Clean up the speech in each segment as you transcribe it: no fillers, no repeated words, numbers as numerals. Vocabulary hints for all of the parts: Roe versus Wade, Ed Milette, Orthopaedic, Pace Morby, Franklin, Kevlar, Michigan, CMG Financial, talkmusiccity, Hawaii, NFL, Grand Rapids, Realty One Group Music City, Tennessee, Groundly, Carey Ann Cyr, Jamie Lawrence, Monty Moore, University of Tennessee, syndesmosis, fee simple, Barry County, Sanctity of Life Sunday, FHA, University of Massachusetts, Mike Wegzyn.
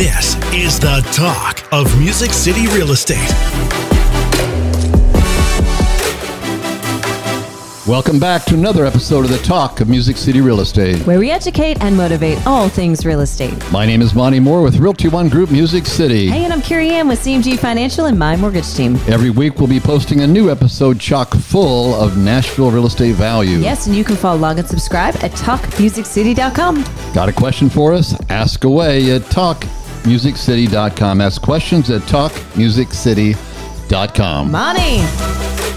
This is the talk of Music City Real Estate. Welcome back to another episode of The Talk of Music City Real Estate, where we educate and motivate all things real estate. My name is Monty Moore with Realty One Group Music City. Hey, and I'm Carey Ann with CMG Financial and my mortgage team. Every week we'll be posting a new episode chock full of Nashville real estate value. Yes, and you can follow along and subscribe at talkmusiccity.com. Got a question for us? Ask away at talkmusiccity.com. Ask questions at talkmusiccity.com. Monty!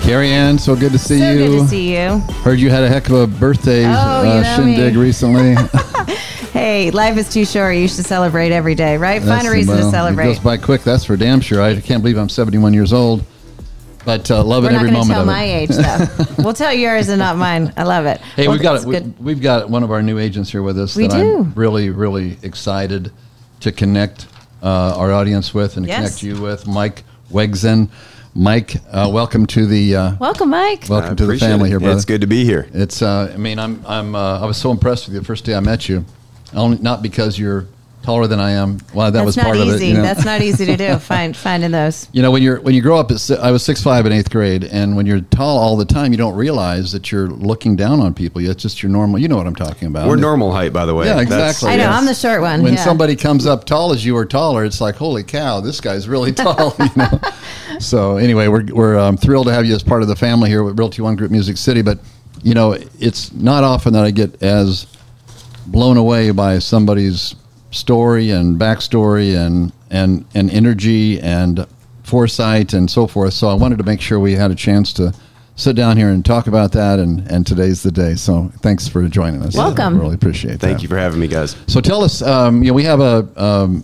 Carey Ann, so good to see you. So good to see you. Heard you had a heck of a birthday shindig recently. Hey, life is too short. You should celebrate every day, right? Find a reason to celebrate. It goes by quick. That's for damn sure. I can't believe I'm 71 years old, but loving every moment of it. We're not going to tell my age, though. We'll tell yours and not mine. I love it. Hey, we've got one of our new agents here with us. We do. I'm really, really excited to connect our audience with and connect you with, Mike Wegzyn. Mike, welcome to the Mike. Welcome to the family here, brother. It's good to be here. It's I was so impressed with you the first day I met you. Only not because you're taller than I am. Well, that was part of it. You know? That's not easy to do. Finding those. You know, when you grow up, I was 6'5" in 8th grade, and when you're tall all the time, you don't realize that you're looking down on people. It's just your normal. You know what I'm talking about. We're normal height, by the way. Yeah, exactly. I know. I'm the short one. When somebody comes up tall as you or taller, it's like, holy cow, this guy's really tall. You know. So anyway, we're thrilled to have you as part of the family here with Realty One Group Music City. But, you know, it's not often that I get as blown away by somebody's story and backstory and energy and foresight and so forth. So I wanted to make sure we had a chance to sit down here and talk about that. And today's the day. So thanks for joining us. Welcome. I really appreciate that. Thank you for having me, guys. So tell us, we have a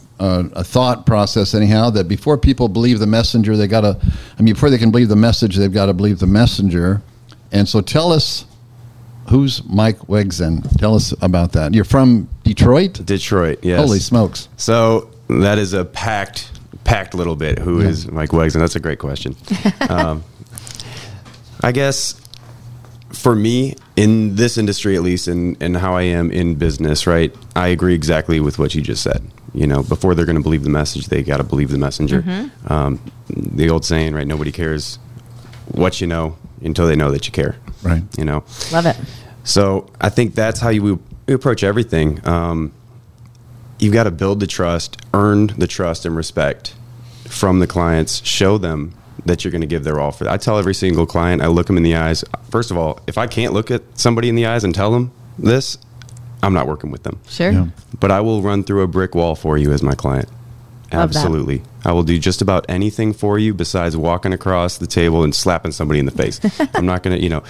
thought process anyhow, that before people believe the messenger, before they can believe the message, they've got to believe the messenger. And so tell us, who's Mike Wegzyn? Tell us about that. You're from Detroit? Detroit, yes. Holy smokes. So that is a packed little bit. Who is Mike Wegzyn? That's a great question. I guess for me, in this industry at least, and how I am in business, right, I agree exactly with what you just said. You know, before they're going to believe the message, they got to believe the messenger. Mm-hmm. The old saying, right? Nobody cares what you know until they know that you care. Right. You know, love it. So I think that's how we approach everything. You've got to build the trust, earn the trust and respect from the clients. Show them that you're going to give their all for that. I tell every single client, I look them in the eyes. First of all, if I can't look at somebody in the eyes and tell them this, I'm not working with them. Sure. Yeah. But I will run through a brick wall for you as my client. Absolutely. I will do just about anything for you besides walking across the table and slapping somebody in the face. I'm not going to,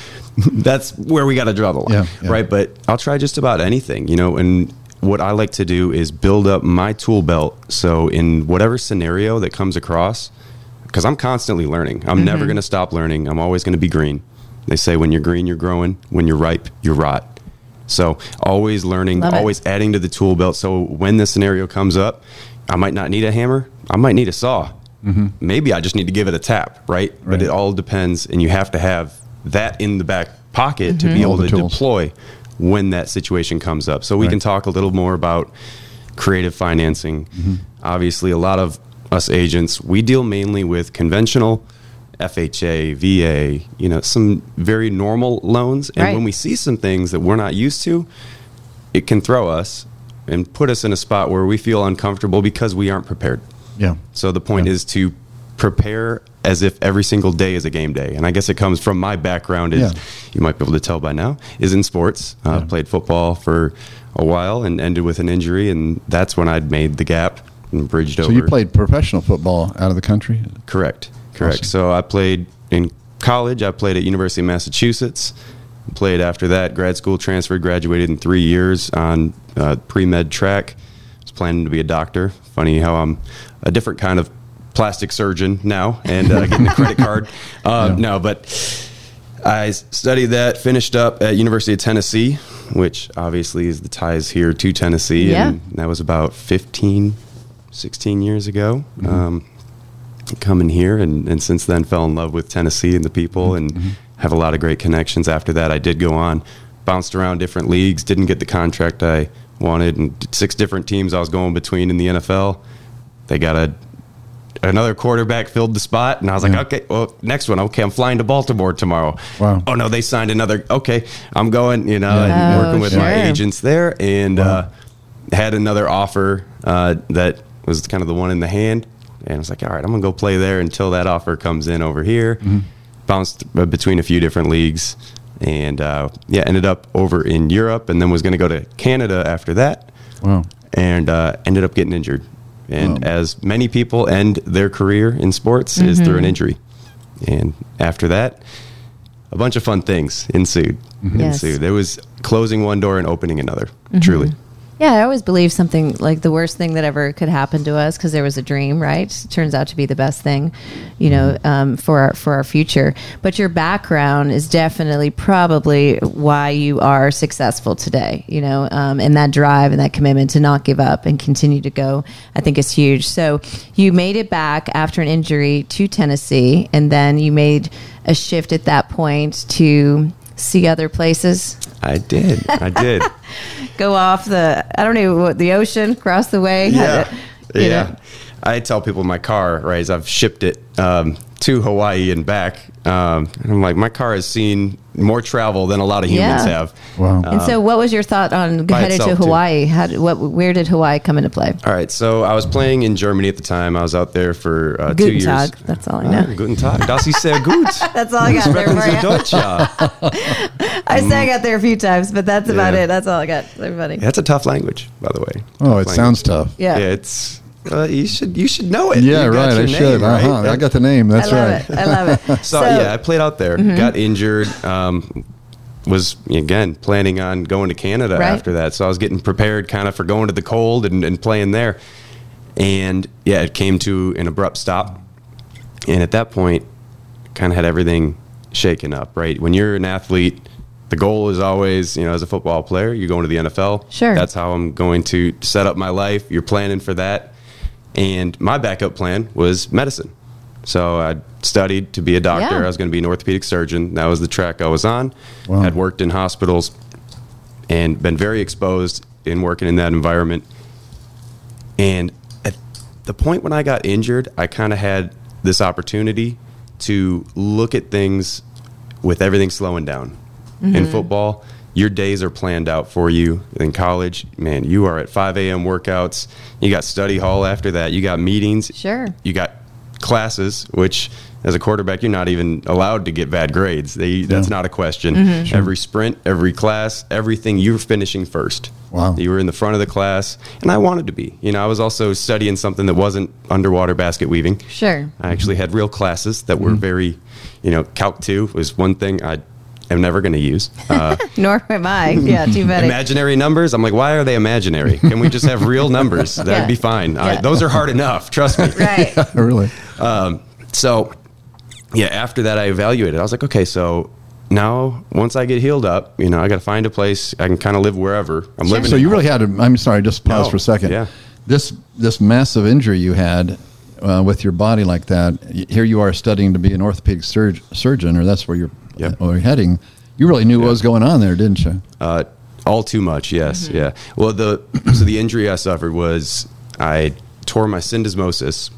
that's where we got to draw the line, right? But I'll try just about anything, and what I like to do is build up my tool belt. So in whatever scenario that comes across, because I'm constantly learning. I'm never going to stop learning. I'm always going to be green. They say when you're green, you're growing. When you're ripe, you rot. So always learning, always adding to the tool belt. So when this scenario comes up, I might not need a hammer. I might need a saw. Mm-hmm. Maybe I just need to give it a tap, right? But it all depends. And you have to have that in the back pocket to be able to deploy when that situation comes up. So we can talk a little more about creative financing. Mm-hmm. Obviously, a lot of us agents, we deal mainly with conventional, FHA, VA, some very normal loans. And when we see some things that we're not used to, it can throw us and put us in a spot where we feel uncomfortable because we aren't prepared. Yeah. So the point is to prepare as if every single day is a game day. And I guess it comes from my background, is you might be able to tell by now, is in sports. Played football for a while and ended with an injury. And that's when I'd made the gap and bridged over. So you played professional football out of the country? Correct. So I played in college. I played at University of Massachusetts. Played after that, grad school, transferred, graduated in 3 years on pre-med track. I was planning to be a doctor. Funny how I'm a different kind of plastic surgeon now and getting a credit card. No, but I studied that, finished up at University of Tennessee, which obviously is the ties here to Tennessee. Yeah. And that was about 15, 16 years ago. Mm-hmm. Coming here and since then fell in love with Tennessee and the people and have a lot of great connections. After that, I did go on, bounced around different leagues, didn't get the contract I wanted, and 6 different teams I was going between in the NFL. They got another quarterback filled the spot, and I was like, okay, well, next one, okay, I'm flying to Baltimore tomorrow. Wow. Oh no, they signed another. Okay, I'm going, you know, and working with my agents there, and had another offer that was kind of the one in the hand, and I was like, all right, I'm gonna go play there until that offer comes in over here. Mm-hmm. Bounced between a few different leagues, and ended up over in Europe, and then was gonna go to Canada after that. Wow. And ended up getting injured. And as many people end their career in sports is through an injury. And after that, a bunch of fun things ensued. Mm-hmm. Yes. There was closing one door and opening another, truly. Yeah, I always believe something like the worst thing that ever could happen to us, because there was a dream, right? It turns out to be the best thing, you know, for our future. But your background is definitely probably why you are successful today, you know, and that drive and that commitment to not give up and continue to go, I think is huge. So you made it back after an injury to Tennessee, and then you made a shift at that point to see other places. I did. Go off the ocean, cross the way. Yeah. I tell people my car, right, is I've shipped it to Hawaii and back. And I'm like, my car has seen more travel than a lot of humans have. Wow. And so what was your thought on headed to Hawaii? Where did Hawaii come into play? All right. So I was playing in Germany at the time. I was out there for 2 years. Guten Tag. That's all I know. Guten Tag. Das ist sehr gut. That's all I got there for you. I sang out there a few times, but that's about it. That's all I got. Everybody. That's a tough language, by the way. Oh, it sounds tough. Yeah. It's... you should know it. Yeah, right. I should. I got the name. That's right. I love it. So I played out there. Mm-hmm. Got injured. Was again planning on going to Canada after that. So I was getting prepared kind of for going to the cold and playing there. And it came to an abrupt stop. And at that point, kind of had everything shaken up. Right when you're an athlete, the goal is always, you know, as a football player, you're going to the NFL. Sure, that's how I'm going to set up my life. You're planning for that. And my backup plan was medicine. So I studied to be a doctor. Yeah. I was going to be an orthopedic surgeon. That was the track I was on. Wow. I'd worked in hospitals and been very exposed in working in that environment. And at the point when I got injured, I kind of had this opportunity to look at things with everything slowing down. Mm-hmm. In football, your days are planned out for you. In college, man, you are at 5 a.m. workouts. You got study hall after that. You got meetings. Sure. You got classes, which as a quarterback, you're not even allowed to get bad grades. That's not a question. Mm-hmm. Sure. Every sprint, every class, everything, you were finishing first. Wow. You were in the front of the class, and I wanted to be. You know, I was also studying something that wasn't underwater basket weaving. Sure. I actually had real classes that were very, you know, Calc 2 was one thing I'm never going to use. Nor am I. Yeah, too many. Imaginary numbers. I'm like, why are they imaginary? Can we just have real numbers? That'd be fine. Yeah. Those are hard enough. Trust me. Right. Yeah, really. After that, I evaluated. I was like, okay, so now once I get healed up, you know, I got to find a place. I can kind of live wherever I'm living. So you really had I'm sorry, just pause for a second. Yeah. This massive injury you had with your body like that, here you are studying to be an orthopedic surgeon, or that's where you're or heading. You really knew what was going on there, didn't you? All too much, yes. Mm-hmm. Yeah. Well, the injury I suffered was I tore my syndesmosis,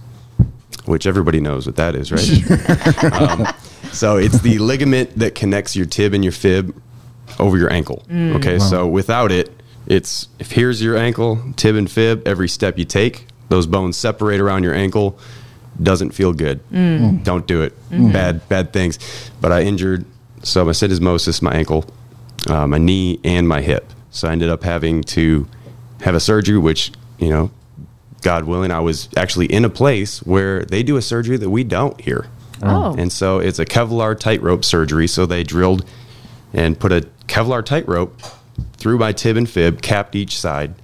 which everybody knows what that is, right? Sure. So it's the ligament that connects your tib and your fib over your ankle. Mm. Okay, wow. So without it, it's if here's your ankle, tib and fib, every step you take, those bones separate around your ankle. Doesn't feel good. Mm. Don't do it. Mm. Bad things. But I injured, so my syndesmosis, my ankle, my knee, and my hip. So I ended up having to have a surgery, which, you know, God willing, I was actually in a place where they do a surgery that we don't here. Oh. And so it's a Kevlar tightrope surgery. So they drilled and put a Kevlar tightrope through my tib and fib, capped each side.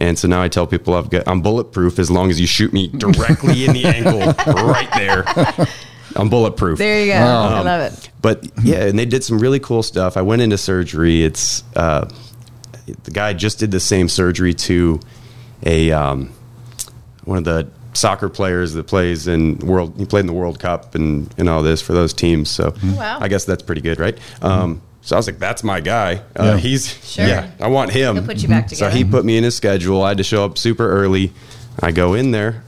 And so now I tell people I'm bulletproof as long as you shoot me directly in the ankle right there. I'm bulletproof. There you go. I love it. But yeah, and they did some really cool stuff. I went into surgery. It's the guy just did the same surgery to a one of the soccer players that plays he played in the World Cup and all this for those teams. So wow. I guess that's pretty good, right? So I was like, that's my guy. I want him. He'll put you back together. So he put me in his schedule. I had to show up super early. I go in there.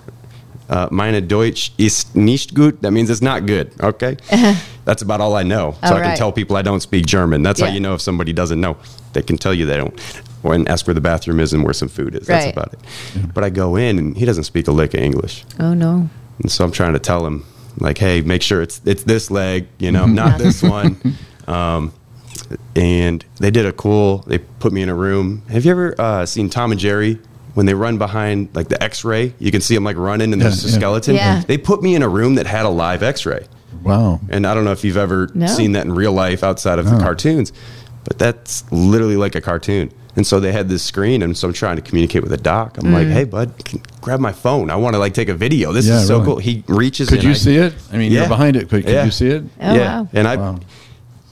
Meine Deutsch ist nicht gut. That means it's not good. Okay. That's about all I know. So I can tell people I don't speak German. That's how you know if somebody doesn't know. They can tell you they don't. And ask where the bathroom is and where some food is. That's about it. But I go in and he doesn't speak a lick of English. Oh, no. And so I'm trying to tell him, like, hey, make sure it's this leg, you know, not this one. And they did a cool, they put me in a room. Have you ever seen Tom and Jerry? When they run behind, like, the x-ray, you can see them, like, running, and there's a skeleton. Yeah. They put me in a room that had a live x-ray. Wow. And I don't know if you've ever seen that in real life outside of the cartoons, but that's literally like a cartoon. And so they had this screen, and so I'm trying to communicate with a doc. I'm like, hey, bud, grab my phone. I want to, like, take a video. This is so cool. He reaches in. Could you see it? I mean, you're behind it. Could you see it? Oh, yeah. Wow. And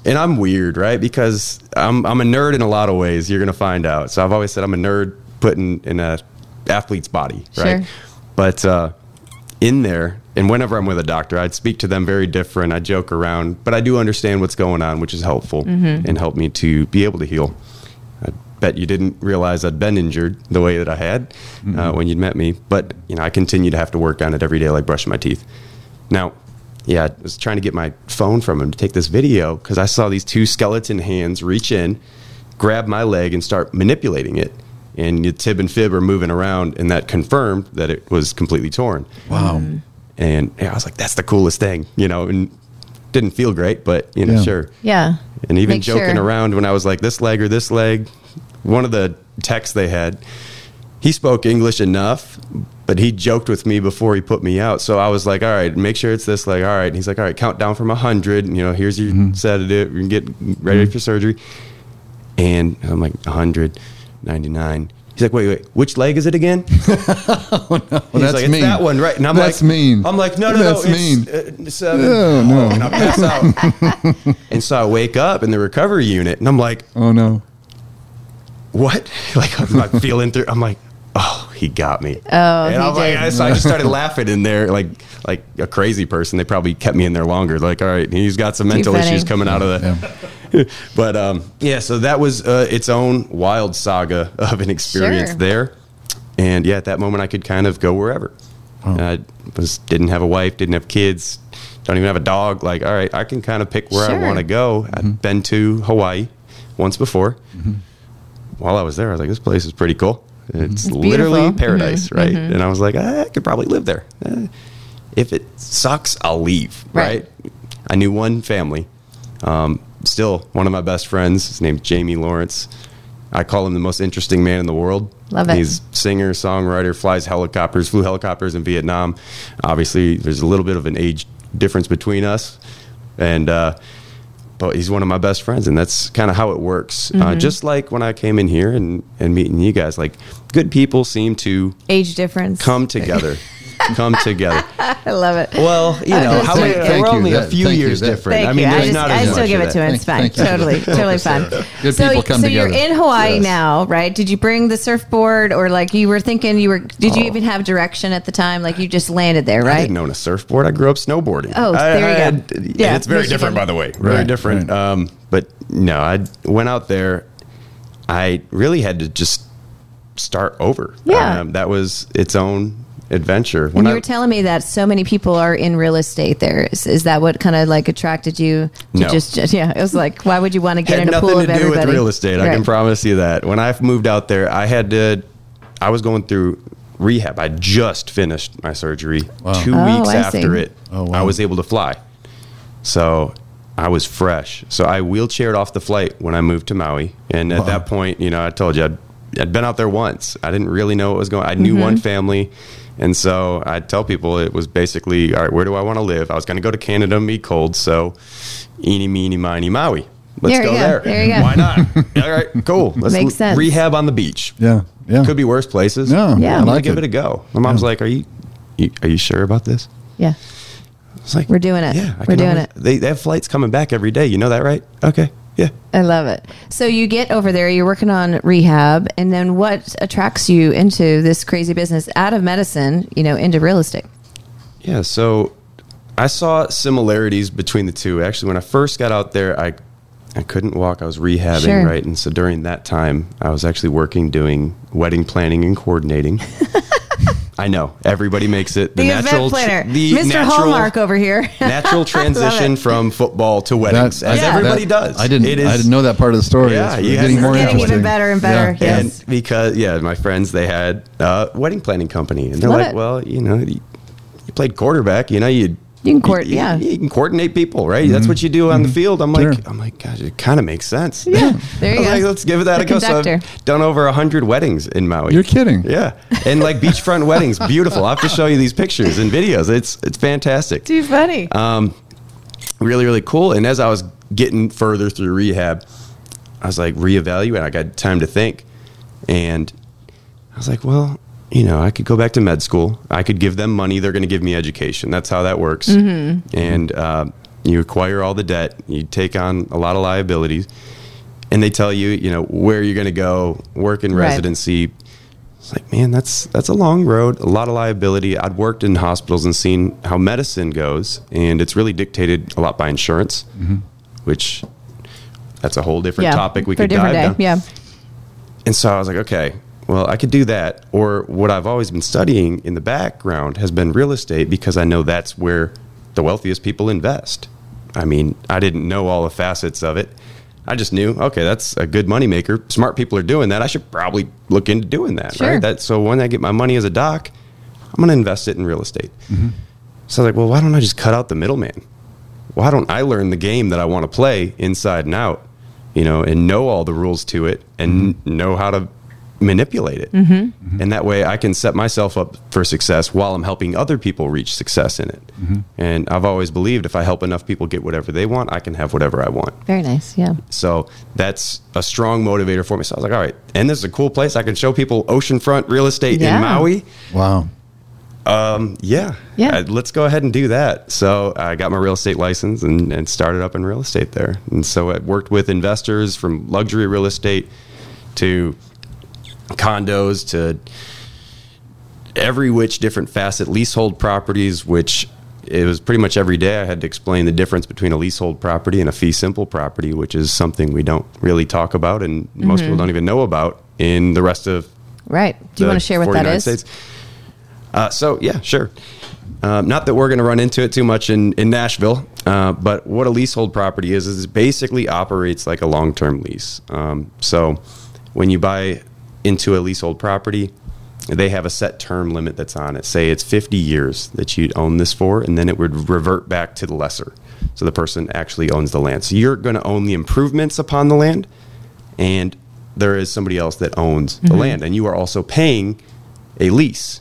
And I'm weird, right? Because I'm a nerd in a lot of ways. You're going to find out. So I've always said I'm a nerd put in a athlete's body, right? Sure. But in there, and whenever I'm with a doctor, I'd speak to them very different. I joke around, but I do understand what's going on, which is helpful and helped me to be able to heal. I bet you didn't realize I'd been injured the way that I had when you'd met me. But, you know, I continue to have to work on it every day, like brushing my teeth. Now, I was trying to get my phone from him to take this video because I saw these two skeleton hands reach in, grab my leg, and start manipulating it. And your tib and fib are moving around, and that confirmed that it was completely torn. Wow. And I was like, that's the coolest thing, you know, and didn't feel great, but, you know, sure. Yeah. And even joking around when I was like, this leg or this leg, one of the texts they had, he spoke English enough, but he joked with me before he put me out. So I was like, all right, make sure it's this leg. All right. And he's like, all right, count down from 100. And, you know, here's your sedative. You can get ready for surgery. And I'm like, 100. 99. He's like, wait, which leg is it again? Oh, no. He's that's like, it's mean. That one, right? And I'm that's like, mean. I'm like, no, that's no, mean. It's 7. Oh, no. And I pass out. And so I wake up in the recovery unit, and I'm like, oh no, what? Like I'm not feeling through. I'm like, oh, he got me. Oh, and I'm like, so I just started laughing in there, like a crazy person. They probably kept me in there longer. Like, all right, he's got some mental issues coming out of that. Yeah. But, so that was its own wild saga of an experience there. And, at that moment, I could kind of go wherever. Oh. I didn't have a wife, didn't have kids, don't even have a dog. Like, all right, I can kind of pick where I want to go. I'd been to Hawaii once before. While I was there, I was like, this place is pretty cool. It's literally paradise, right? And I was like, I could probably live there. If it sucks, I'll leave, right? I knew one family. Still one of my best friends. His name's Jamie Lawrence. I call him the most interesting man in the world. Love it. He's singer, songwriter, flew helicopters in Vietnam. Obviously, there's a little bit of an age difference between us. And but he's one of my best friends, and that's kind of how it works. Just like when I came in here and meeting you guys, like good people seem to age difference come together. I love it. Well, you know, we're only a few years different. I mean, there's not as much. I still give it to him. It's fine. Totally fine. Good people come together. So you're in Hawaii now, right? Did you bring the surfboard, or like you were thinking did you even have direction at the time? Like you just landed there, right? I didn't own a surfboard. I grew up snowboarding. Oh, there you go. Yeah, it's very different, by the way. Very different. But no, I went out there. I really had to just start over. Yeah. That was its own adventure. When you were telling me that so many people are in real estate there. Is that what kind of like attracted you to it was like, why would you want to get in a pool of everybody? Had nothing to do with real estate. Right. I can promise you that. When I moved out there, I was going through rehab. I just finished my surgery. Wow. 2 weeks after it, I was able to fly. So I was fresh. So I wheelchaired off the flight when I moved to Maui. And at that point, you know, I told you I'd been out there once. I didn't really know what was going on. I knew one family. And so I tell people it was basically, all right, where do I want to live? I was going to go to Canada and be cold. So eeny, meeny, miny, Maui. Let's go there. There you go. Why not? All right, cool. Let's Makes sense. Rehab on the beach. Yeah. Could be worse places. No, yeah. I'm going to give it a go. My mom's like, are you sure about this? Yeah. I was like, we're doing it. Yeah, we're doing it. They have flights coming back every day. You know that, right? Okay. Yeah. I love it. So you get over there, you're working on rehab, and then what attracts you into this crazy business out of medicine, you know, into real estate? Yeah. So I saw similarities between the two. Actually, when I first got out there, I I couldn't walk. I was rehabbing, sure. Right? And so during that time, I was actually working doing wedding planning and coordinating. I know. Everybody makes it. The natural event planner. Mr. Hallmark over here. Natural transition from football to weddings, as everybody does. I didn't know that part of the story. Yeah, it's getting more interesting. Getting even better and better. Yeah. Yes. And because, my friends, they had a wedding planning company. And they're well, you played quarterback. You can coordinate people, right? Mm-hmm. That's what you do on the field. I'm sure. I'm like, gosh, it kind of makes sense. Yeah, there you go. Let's give that a go. So I've done over 100 weddings in Maui. You're kidding. Yeah, and beachfront weddings, beautiful. I'll have to show you these pictures and videos. It's fantastic. Too funny. Really, really cool. And as I was getting further through rehab, I was reevaluate. I got time to think, and I was well. I could go back to med school. I could give them money. They're going to give me education. That's how that works. Mm-hmm. And you acquire all the debt. You take on a lot of liabilities. And they tell you, where you're going to go, work in residency. Right. It's man, that's a long road, a lot of liability. I'd worked in hospitals and seen how medicine goes. And it's really dictated a lot by insurance, which that's a whole different topic we could dive down. Yeah. And so I was okay. Well, I could do that, or what I've always been studying in the background has been real estate, because I know that's where the wealthiest people invest. I mean, I didn't know all the facets of it. I just knew, okay, that's a good moneymaker. Smart people are doing that. I should probably look into doing that, sure. Right? So when I get my money as a doc, I'm going to invest it in real estate. Mm-hmm. So I was why don't I just cut out the middleman? Why don't I learn the game that I want to play inside and out, and know all the rules to it and know how to manipulate it. Mm-hmm. And that way I can set myself up for success while I'm helping other people reach success in it. Mm-hmm. And I've always believed if I help enough people get whatever they want, I can have whatever I want. Very nice. Yeah. So that's a strong motivator for me. So I was all right. And this is a cool place. I can show people oceanfront real estate in Maui. Wow. Let's go ahead and do that. So I got my real estate license and started up in real estate there. And so I worked with investors from luxury real estate to condos to every which different facet, leasehold properties, which it was pretty much every day I had to explain the difference between a leasehold property and a fee simple property, which is something we don't really talk about and most people don't even know about in the rest of Do you want to share what that is? States. Sure. Not that we're going to run into it too much in Nashville, but what a leasehold property is it basically operates like a long-term lease. So when you buy into a leasehold property, they have a set term limit that's on it. Say it's 50 years that you'd own this for, and then it would revert back to the lessor. So the person actually owns the land. So you're going to own the improvements upon the land, and there is somebody else that owns the land. And you are also paying a lease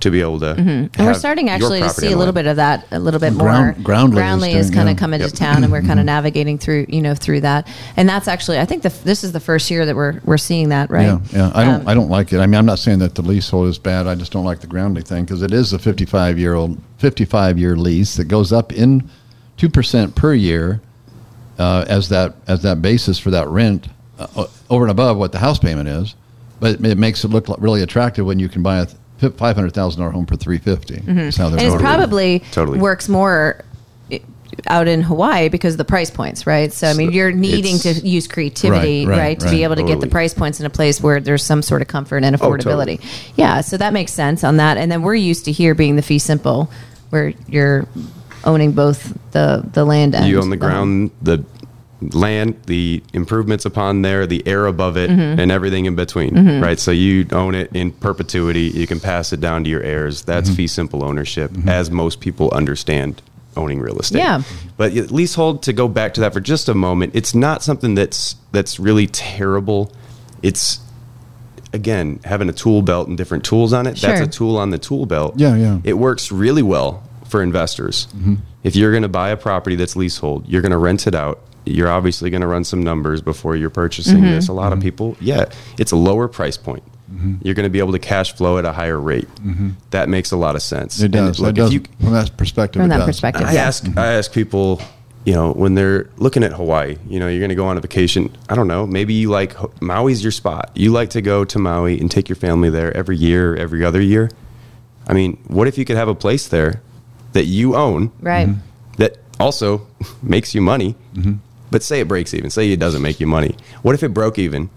to be able to And we're starting actually to see a little bit of that, a little bit more. Groundly is kind of coming to town, and we're kind of navigating through that. And that's actually, I think this is the first year that we're seeing that, right? Yeah. I don't like it. I mean, I'm not saying that the leasehold is bad. I just don't like the groundly thing, because it is a 55-year lease that goes up in 2% per year as that basis for that rent over and above what the house payment is. But it makes it look really attractive when you can buy a $500,000 home for $350,000. Mm-hmm. And it probably works more out in Hawaii because of the price points, right? So, I mean, you're needing to use creativity, to be able to get the price points in a place where there's some sort of comfort and affordability. Yeah, so that makes sense on that. And then we're used to here being the fee simple, where you're owning both the land and you own the ground, the land, the improvements upon there, the air above it, and everything in between, right? So you own it in perpetuity. You can pass it down to your heirs. That's fee simple ownership, as most people understand owning real estate. Yeah. But leasehold, to go back to that for just a moment, it's not something that's really terrible. It's, again, having a tool belt and different tools on it. Sure. That's a tool on the tool belt. Yeah. It works really well for investors. Mm-hmm. If you're going to buy a property that's leasehold, you're going to rent it out. You're obviously going to run some numbers before you're purchasing this. A lot of people, it's a lower price point. Mm-hmm. You're going to be able to cash flow at a higher rate. Mm-hmm. That makes a lot of sense. It does. From that perspective. I ask people, when they're looking at Hawaii, you're going to go on a vacation. I don't know. Maybe you like Maui's your spot. You like to go to Maui and take your family there every year, every other year. I mean, what if you could have a place there that you own that also makes you money? Mm-hmm. But say it breaks even. Say it doesn't make you money. What if it broke even?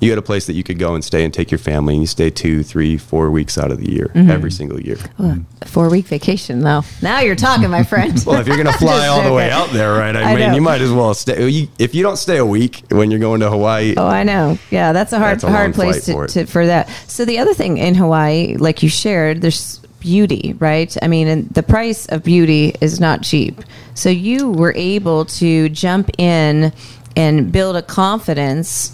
You had a place that you could go and stay and take your family, and you stay 2, 3, 4 weeks out of the year, every single year. Well, a 4-week vacation, though. Now you're talking, my friend. Well, if you're going to fly all the way out there, right, I mean, you might as well stay. If you don't stay a week when you're going to Hawaii. Oh, I know. Yeah, that's a hard place for that. So the other thing in Hawaii, like you shared, there's beauty, right? I mean, and the price of beauty is not cheap. So you were able to jump in and build a confidence,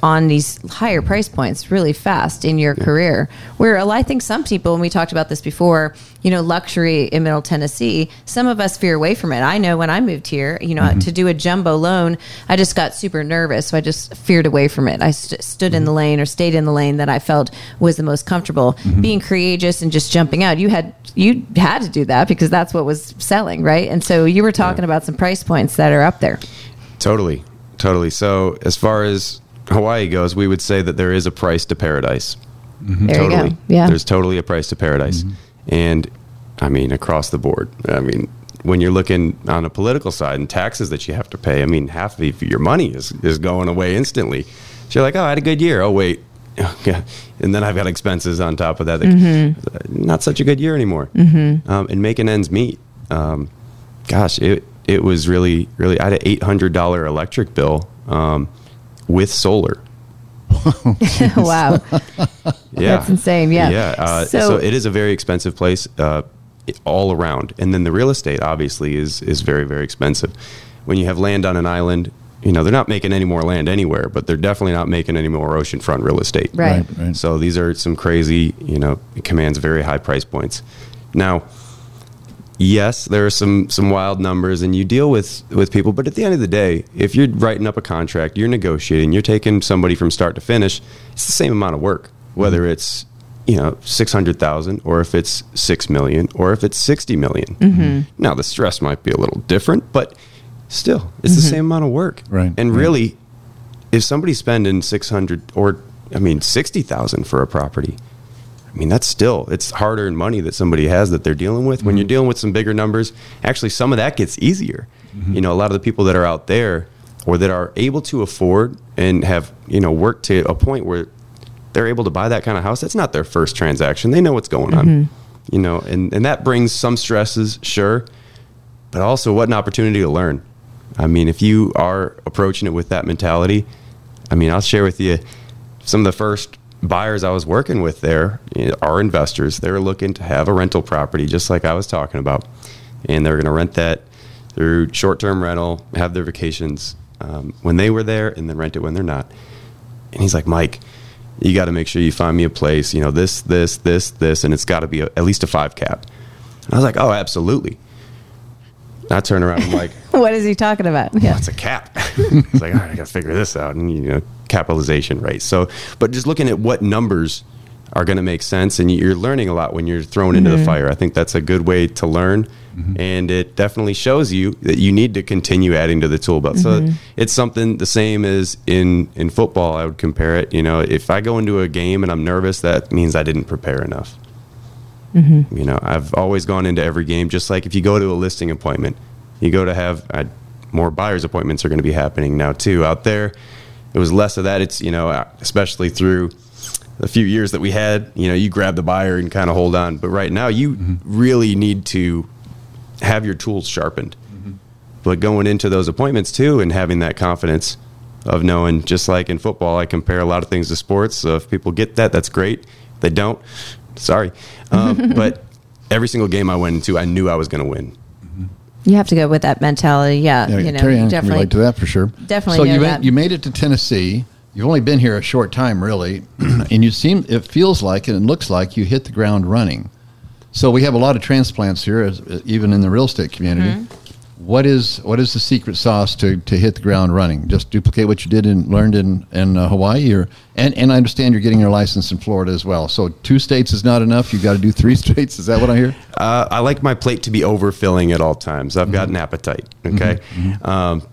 on these higher price points really fast in your career. Where I think some people, and we talked about this before, luxury in Middle Tennessee, some of us fear away from it. I know when I moved here, to do a jumbo loan, I just got super nervous. So I just feared away from it. I stood in the lane or stayed in the lane that I felt was the most comfortable. Being courageous and just jumping out, you had to do that because that's what was selling, right? And so you were talking about some price points that are up there. Totally. So as far as Hawaii goes, we would say that there is a price to paradise. There you go. Yeah. There's totally a price to paradise. And I mean, across the board, when you're looking on a political side and taxes that you have to pay, half of your money is going away instantly. So you're like, oh, I had a good year. Oh, wait. And then I've got expenses on top of that. Not such a good year anymore. And making ends meet. It was really, really. I had an $800 electric bill with solar. Wow. Yeah. That's insane. Yeah. Yeah. So it is a very expensive place all around. And then the real estate, obviously, is very, very expensive. When you have land on an island, they're not making any more land anywhere, but they're definitely not making any more oceanfront real estate. Right. So these are some crazy, commands very high price points. Now, yes, there are some wild numbers, and you deal with people. But at the end of the day, if you're writing up a contract, you're negotiating, you're taking somebody from start to finish, it's the same amount of work, whether it's, 600,000 or if it's 6 million or if it's 60 million. Now, the stress might be a little different, but still, it's the same amount of work. Right. And really, if somebody's spending 600 or, 60,000 for a property, that's still, it's hard-earned money that somebody has that they're dealing with. When you're dealing with some bigger numbers, actually, some of that gets easier. A lot of the people that are out there or that are able to afford and have, worked to a point where they're able to buy that kind of house, that's not their first transaction. They know what's going on, and that brings some stresses, sure, but also what an opportunity to learn. If you are approaching it with that mentality, I'll share with you some of the first buyers I was working with there are investors. They were looking to have a rental property, just like I was talking about. And they're going to rent that through short-term rental, have their vacations when they were there, and then rent it when they're not. And he's like, Mike, you got to make sure you find me a place, this, and it's got to be at least a 5 cap. And I was like, oh, absolutely. I turn around and I'm like, what is he talking about? Well, yeah, it's a cap. It's like, all right, I got to figure this out. And, capitalization rate. So, but just looking at what numbers are going to make sense, and you're learning a lot when you're thrown into the fire. I think that's a good way to learn. And it definitely shows you that you need to continue adding to the tool belt. So it's something the same as in football. I would compare it. If I go into a game and I'm nervous, that means I didn't prepare enough. I've always gone into every game, just like if you go to a listing appointment, you go to have more buyer's appointments are going to be happening now too out there. It was less of that. It's, especially through the few years that we had, you grab the buyer and kind of hold on. But right now you really need to have your tools sharpened. But going into those appointments too and having that confidence of knowing, just like in football, I compare a lot of things to sports. So if people get that, that's great. If they don't, sorry. But every single game I went into, I knew I was going to win. You have to go with that mentality, yeah. Carey Ann can relate to that for sure. Definitely. So you made it to Tennessee. You've only been here a short time, really, and it feels like and it looks like you hit the ground running. So we have a lot of transplants here, even in the real estate community. What is the secret sauce to hit the ground running? Just duplicate what you did and learned in Hawaii, and I understand you're getting your license in Florida as well. So 2 states is not enough. You've got to do 3 states. Is that what I hear? I like my plate to be overfilling at all times. I've got an appetite, okay, and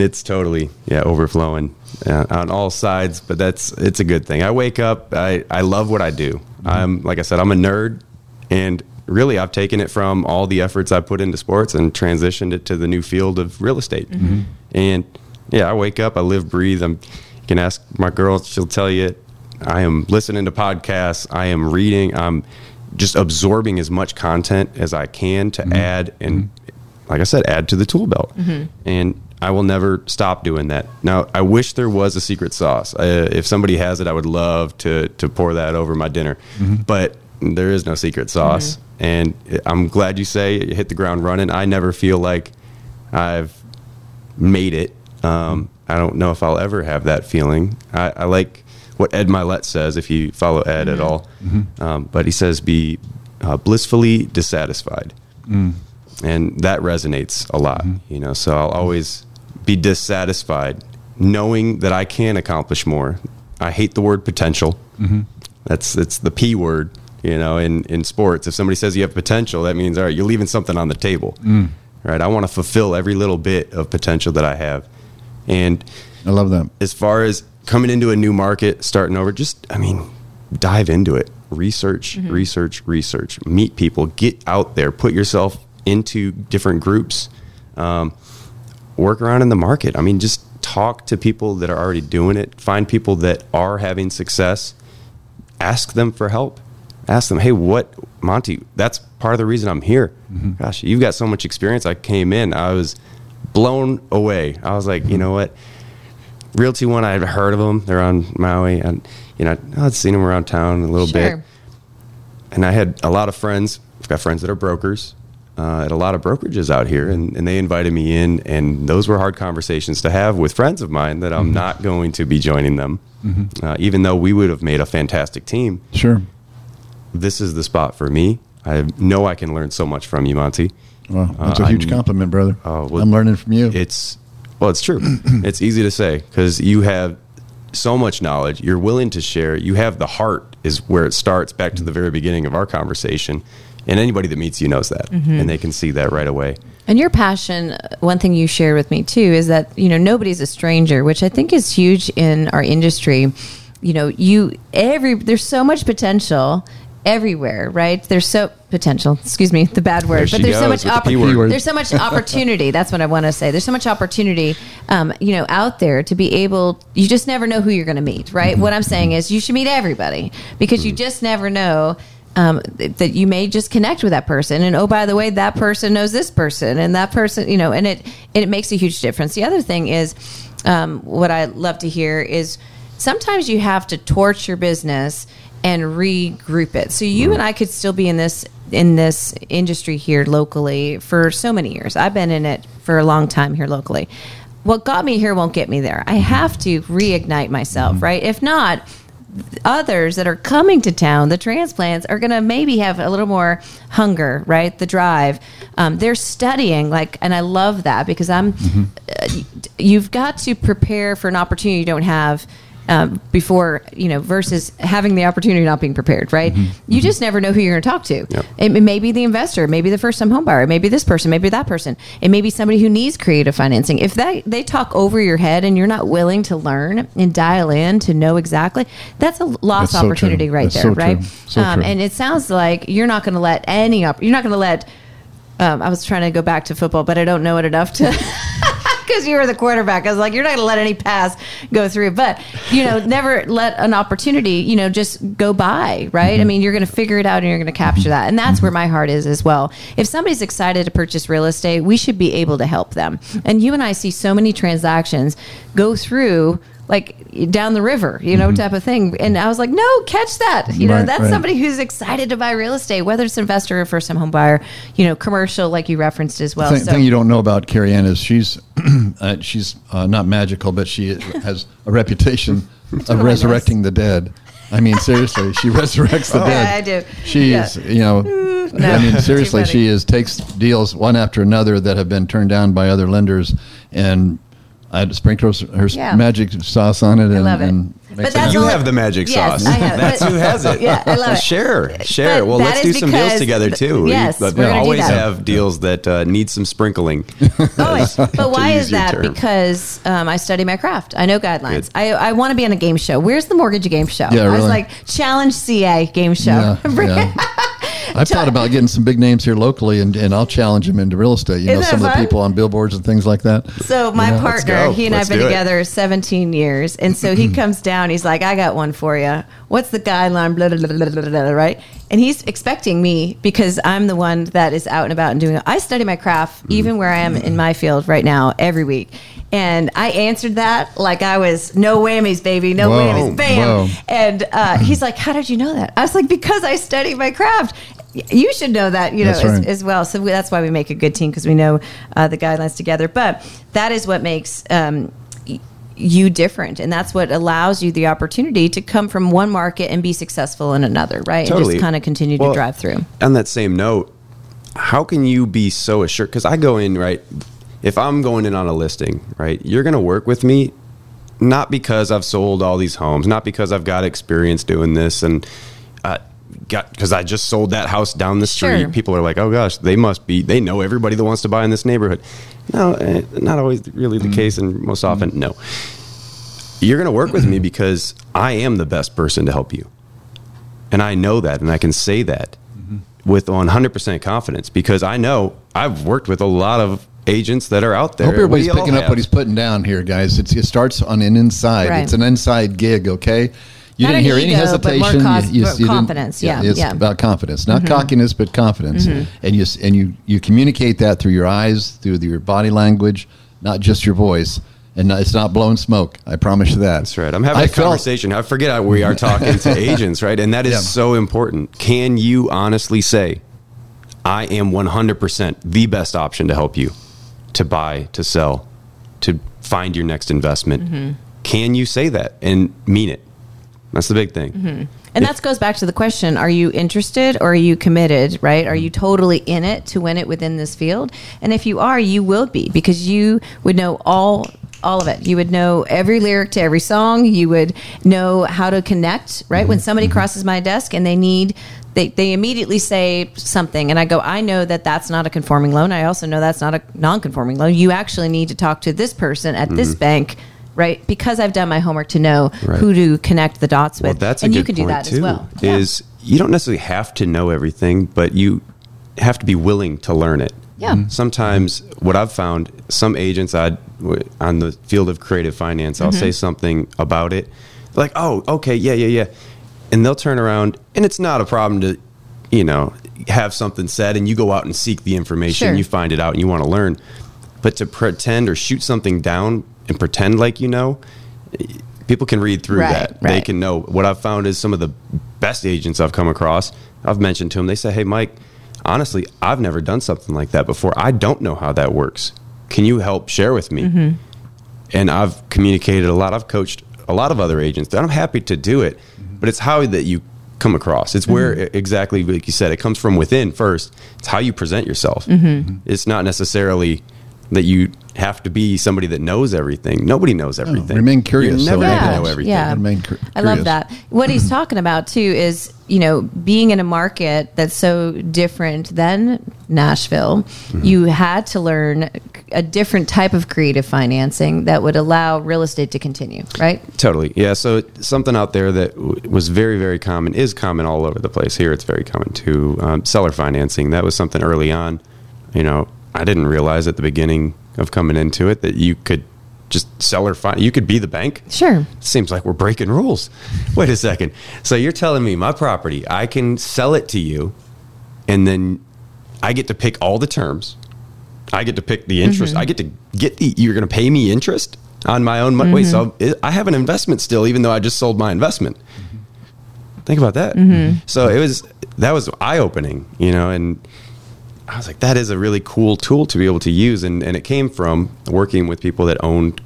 it's totally overflowing on all sides. But it's a good thing. I wake up. I love what I do. I'm like I said, I'm a nerd, and really, I've taken it from all the efforts I put into sports and transitioned it to the new field of real estate. And yeah, I wake up, I live, breathe. You can ask my girl, she'll tell you, I am listening to podcasts, I am reading, I'm just absorbing as much content as I can to add, and like I said, add to the tool belt. And I will never stop doing that. Now, I wish there was a secret sauce. If somebody has it, I would love to pour that over my dinner. But there is no secret sauce. And I'm glad you say it, you hit the ground running. I never feel like I've made it. I don't know if I'll ever have that feeling. I like what Ed Milette says, if you follow Ed at all. But he says, be blissfully dissatisfied. And that resonates a lot, you know, so I'll always be dissatisfied knowing that I can accomplish more. I hate the word potential. It's the P word, you know, in sports. If somebody says you have potential, that means, all right, you're leaving something on the table, right? I want to fulfill every little bit of potential that I have. And I love that. As far as coming into a new market, starting over, just, I mean, dive into it, research, research, meet people, get out there, put yourself into different groups, work around in the market. I mean, just talk to people that are already doing it, find people that are having success, ask them for help, ask them, hey, what, Monty, that's part of the reason I'm here. Gosh, you've got so much experience. I came in, I was blown away. I was like, you know what? Realty One, I had heard of them. They're on Maui, and you know, I'd seen them around town a little bit. And I had a lot of friends. I've got friends that are brokers. At a lot of brokerages out here, and they invited me in, and those were hard conversations to have with friends of mine that I'm not going to be joining them, even though we would have made a fantastic team. Sure. This is the spot for me. I know I can learn so much from you, Monty. Wow, that's a huge compliment, brother. I'm learning from you. It's true. It's easy to say because you have so much knowledge. You're willing to share. You have the heart is where it starts, back to the very beginning of our conversation. And anybody that meets you knows that, and they can see that right away. And your passion, one thing you shared with me too, is that, you know, nobody's a stranger, which I think is huge in our industry. You know, there's so much potential everywhere, right? There's so potential, excuse me, the bad word, but there's so much opportunity. That's what I want to say. There's so much opportunity, you know, out there to be able, you just never know who you're going to meet, right? What I'm saying is you should meet everybody because you just never know. That you may just connect with that person, and oh, by the way, that person knows this person, and that person, you know, and it makes a huge difference. The other thing is, what I love to hear is sometimes you have to torch your business and regroup it. So you and I could still be in this industry here locally for so many years. I've been in it for a long time here locally. What got me here won't get me there. I have to reignite myself, right? If not, others that are coming to town, the transplants, are going to maybe have a little more hunger, right? The drive. They're studying, like, and I love that because you've got to prepare for an opportunity you don't have before, you know, versus having the opportunity not being prepared, right? You just never know who you're going to talk to. Yep. It may be the investor, maybe the first-time home buyer, maybe this person, maybe that person. It may be somebody who needs creative financing. If they talk over your head and you're not willing to learn and dial in to know exactly, that's a lost opportunity right there, right? So and it sounds like you're not going to let any I was trying to go back to football, but I don't know it enough to. Because you were the quarterback. I was like, you're not going to let any pass go through. But, you know, never let an opportunity, you know, just go by, right? I mean, you're going to figure it out and you're going to capture that. And that's where my heart is as well. If somebody's excited to purchase real estate, we should be able to help them. And you and I see so many transactions go through, like, down the river, you know, type of thing. And I was like, no, catch that. You know, that's somebody who's excited to buy real estate, whether it's investor or first-time home buyer, you know, commercial, like you referenced as well. The thing you don't know about Carey Ann is she's not magical, but she has a reputation of resurrecting the dead. I mean, seriously, she resurrects the dead. Yeah, I do. She is, you know, I mean, seriously, she takes deals one after another that have been turned down by other lenders, and I had to sprinkle her magic sauce on it. I love it. Have the magic sauce. I have. That's who has it. Yeah, I love it. Share it. Well, let's do some deals together, too. Yes, we always have deals that need some sprinkling. Always. But why is that? Because I study my craft. I know guidelines. I want to be on a game show. Where's the mortgage game show? Yeah, really. I was like, challenge CA game show. Yeah, yeah. I've thought about getting some big names here locally, and I'll challenge them into real estate. You know, some of the people on billboards and things like that. So my partner, he and I've been together 17 years. And so he comes down, he's like, I got one for you. What's the guideline? Blah, blah, blah, blah, blah, blah, right? And he's expecting me because I'm the one that is out and about and doing it. I study my craft, even where I am in my field right now, every week. And I answered that like I was, no whammies, baby, no whammies, bam. Whoa. And he's like, how did you know that? I was like, because I study my craft. You should know that, you know, as well. So that's why we make a good team, because we know the guidelines together. But that is what makes you different, and that's what allows you the opportunity to come from one market and be successful in another, right? Totally. And just kind of continue to drive through. On that same note, how can you be so assured? Because I go in, right, if I'm going in on a listing, right, you're going to work with me not because I've sold all these homes, not because I've got experience doing this, and because I just sold that house down the street. Sure. People are like, oh gosh, they know everybody that wants to buy in this neighborhood. No, not always really the case, and most often, no. You're going to work with me because I am the best person to help you. And I know that, and I can say that with 100% confidence, because I know I've worked with a lot of agents that are out there. I hope everybody's picking up what he's putting down here, guys. It starts on an inside. Right. It's an inside gig, okay? You didn't hear any hesitation. But more confidence, it's about confidence, not cockiness, but confidence. Mm-hmm. And you communicate that through your eyes, through your body language, not just your voice. And it's not blowing smoke. I promise you that. That's right. I'm having a conversation. I forget how we are talking to agents, right? And that is so important. Can you honestly say, I am 100% the best option to help you to buy, to sell, to find your next investment? Mm-hmm. Can you say that and mean it? That's the big thing. Mm-hmm. And that goes back to the question, are you interested or are you committed, right? Are you totally in it to win it within this field? And if you are, you will be, because you would know all of it. You would know every lyric to every song. You would know how to connect, right? When somebody crosses my desk and they immediately say something, and I go, I know that that's not a conforming loan. I also know that's not a non-conforming loan. You actually need to talk to this person at this bank, right? Because I've done my homework to know who to connect the dots with. That's a good point, too. And you can do that as well. Is you don't necessarily have to know everything, but you have to be willing to learn it. Yeah. Mm-hmm. Sometimes what I've found, some agents on the field of creative finance, I'll say something about it. Like, oh, okay, yeah. And they'll turn around, and it's not a problem to, you know, have something said, and you go out and seek the information, you find it out, and you want to learn. But to pretend or shoot something down and pretend like you know, people can read through that. Right. They can know. What I've found is some of the best agents I've come across, I've mentioned to them, they say, hey, Mike, honestly, I've never done something like that before. I don't know how that works. Can you help share with me? Mm-hmm. And I've communicated a lot. I've coached a lot of other agents. I'm happy to do it, but it's how that you come across. It's where exactly, like you said, it comes from within first. It's how you present yourself. Mm-hmm. It's not necessarily that you have to be somebody that knows everything. Nobody knows everything. No, remain curious. You never know everything. Yeah. Remain curious. I love that. What he's talking about, too, is, you know, being in a market that's so different than Nashville, you had to learn a different type of creative financing that would allow real estate to continue, right? Totally. Yeah. So something out there that was very, very common, is common all over the place. Here it's very common, too. Seller financing. That was something early on, you know, I didn't realize at the beginning of coming into it that you could just seller finance. You could be the bank. Sure. Seems like we're breaking rules. Wait a second. So you're telling me my property, I can sell it to you, and then I get to pick all the terms. I get to pick the interest. I get to you're going to pay me interest on my own money. Wait, so I have an investment still, even though I just sold my investment. Think about that. So that was eye-opening, you know, and I was like, that is a really cool tool to be able to use. And it came from working with people that owned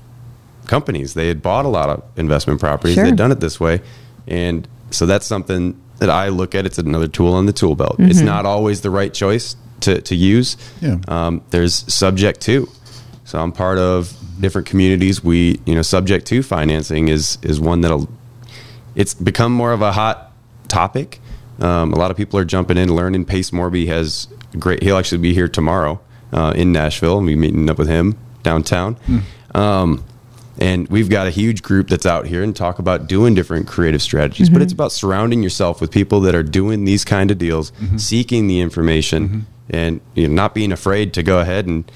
companies. They had bought a lot of investment properties. Sure. They'd done it this way. And so that's something that I look at. It's another tool on the tool belt. It's not always the right choice to use. Yeah. There's subject to. So I'm part of different communities. We, you know, subject to financing is one that'll, it's become more of a hot topic. A lot of people are jumping in, learning. Pace Morby has great. He'll actually be here tomorrow in Nashville. We'll be meeting up with him downtown. And we've got a huge group that's out here and talk about doing different creative strategies, mm-hmm. but it's about surrounding yourself with people that are doing these kind of deals, mm-hmm. seeking the information, mm-hmm. and not being afraid to go ahead and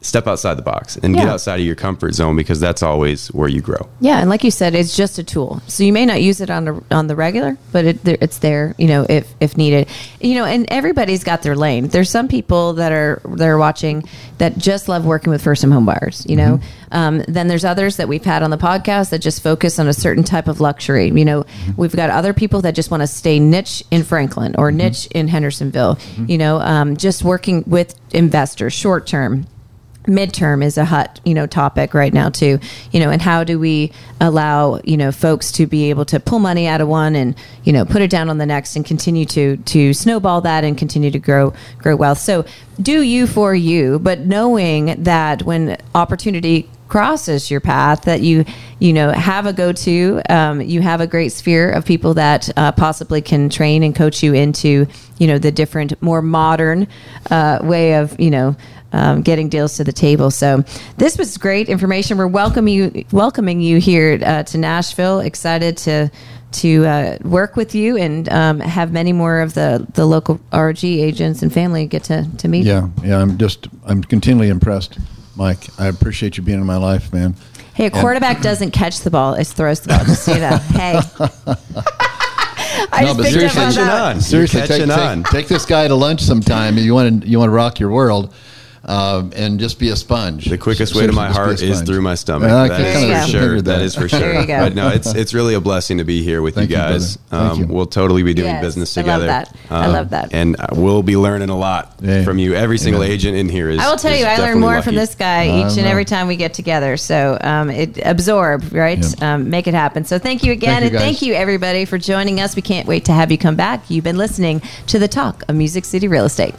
step outside the box and get outside of your comfort zone, because that's always where you grow. Yeah. And like you said, it's just a tool. So you may not use it on the regular, but it's there, if needed, and everybody's got their lane. There's some people that are watching that just love working with first-time home buyers, mm-hmm. Then there's others that we've had on the podcast that just focus on a certain type of luxury. Mm-hmm. We've got other people that just want to stay niche in Franklin or mm-hmm. niche in Hendersonville, mm-hmm. Just working with investors short-term. Midterm is a hot, topic right now too, and how do we allow, folks to be able to pull money out of one and, put it down on the next and continue to snowball that and continue to grow wealth. So do you for you, but knowing that when opportunity crosses your path that you have a go-to, you have a great sphere of people that possibly can train and coach you into, the different, more modern way of, getting deals to the table. So this was great information. We're welcoming you here to Nashville. Excited to work with you and have many more of the local RG agents and family get to meet. Yeah. I'm continually impressed, Mike. I appreciate you being in my life, man. Hey, a quarterback doesn't catch the ball; it throws the ball. Just say that. Hey. Seriously, take this guy to lunch sometime. You want to rock your world. And just be a sponge. The quickest way to my heart is through my stomach. That is for sure. There you go. But no, it's really a blessing to be here with you guys. We'll totally be doing business together. I love that. And we'll be learning a lot from you. Every single agent in here is. I will tell you, I learn more from this guy each and every time we get together. So absorb, right? Yeah. Make it happen. So thank you again, and thank you everybody for joining us. We can't wait to have you come back. You've been listening to The Talk of Music City Real Estate.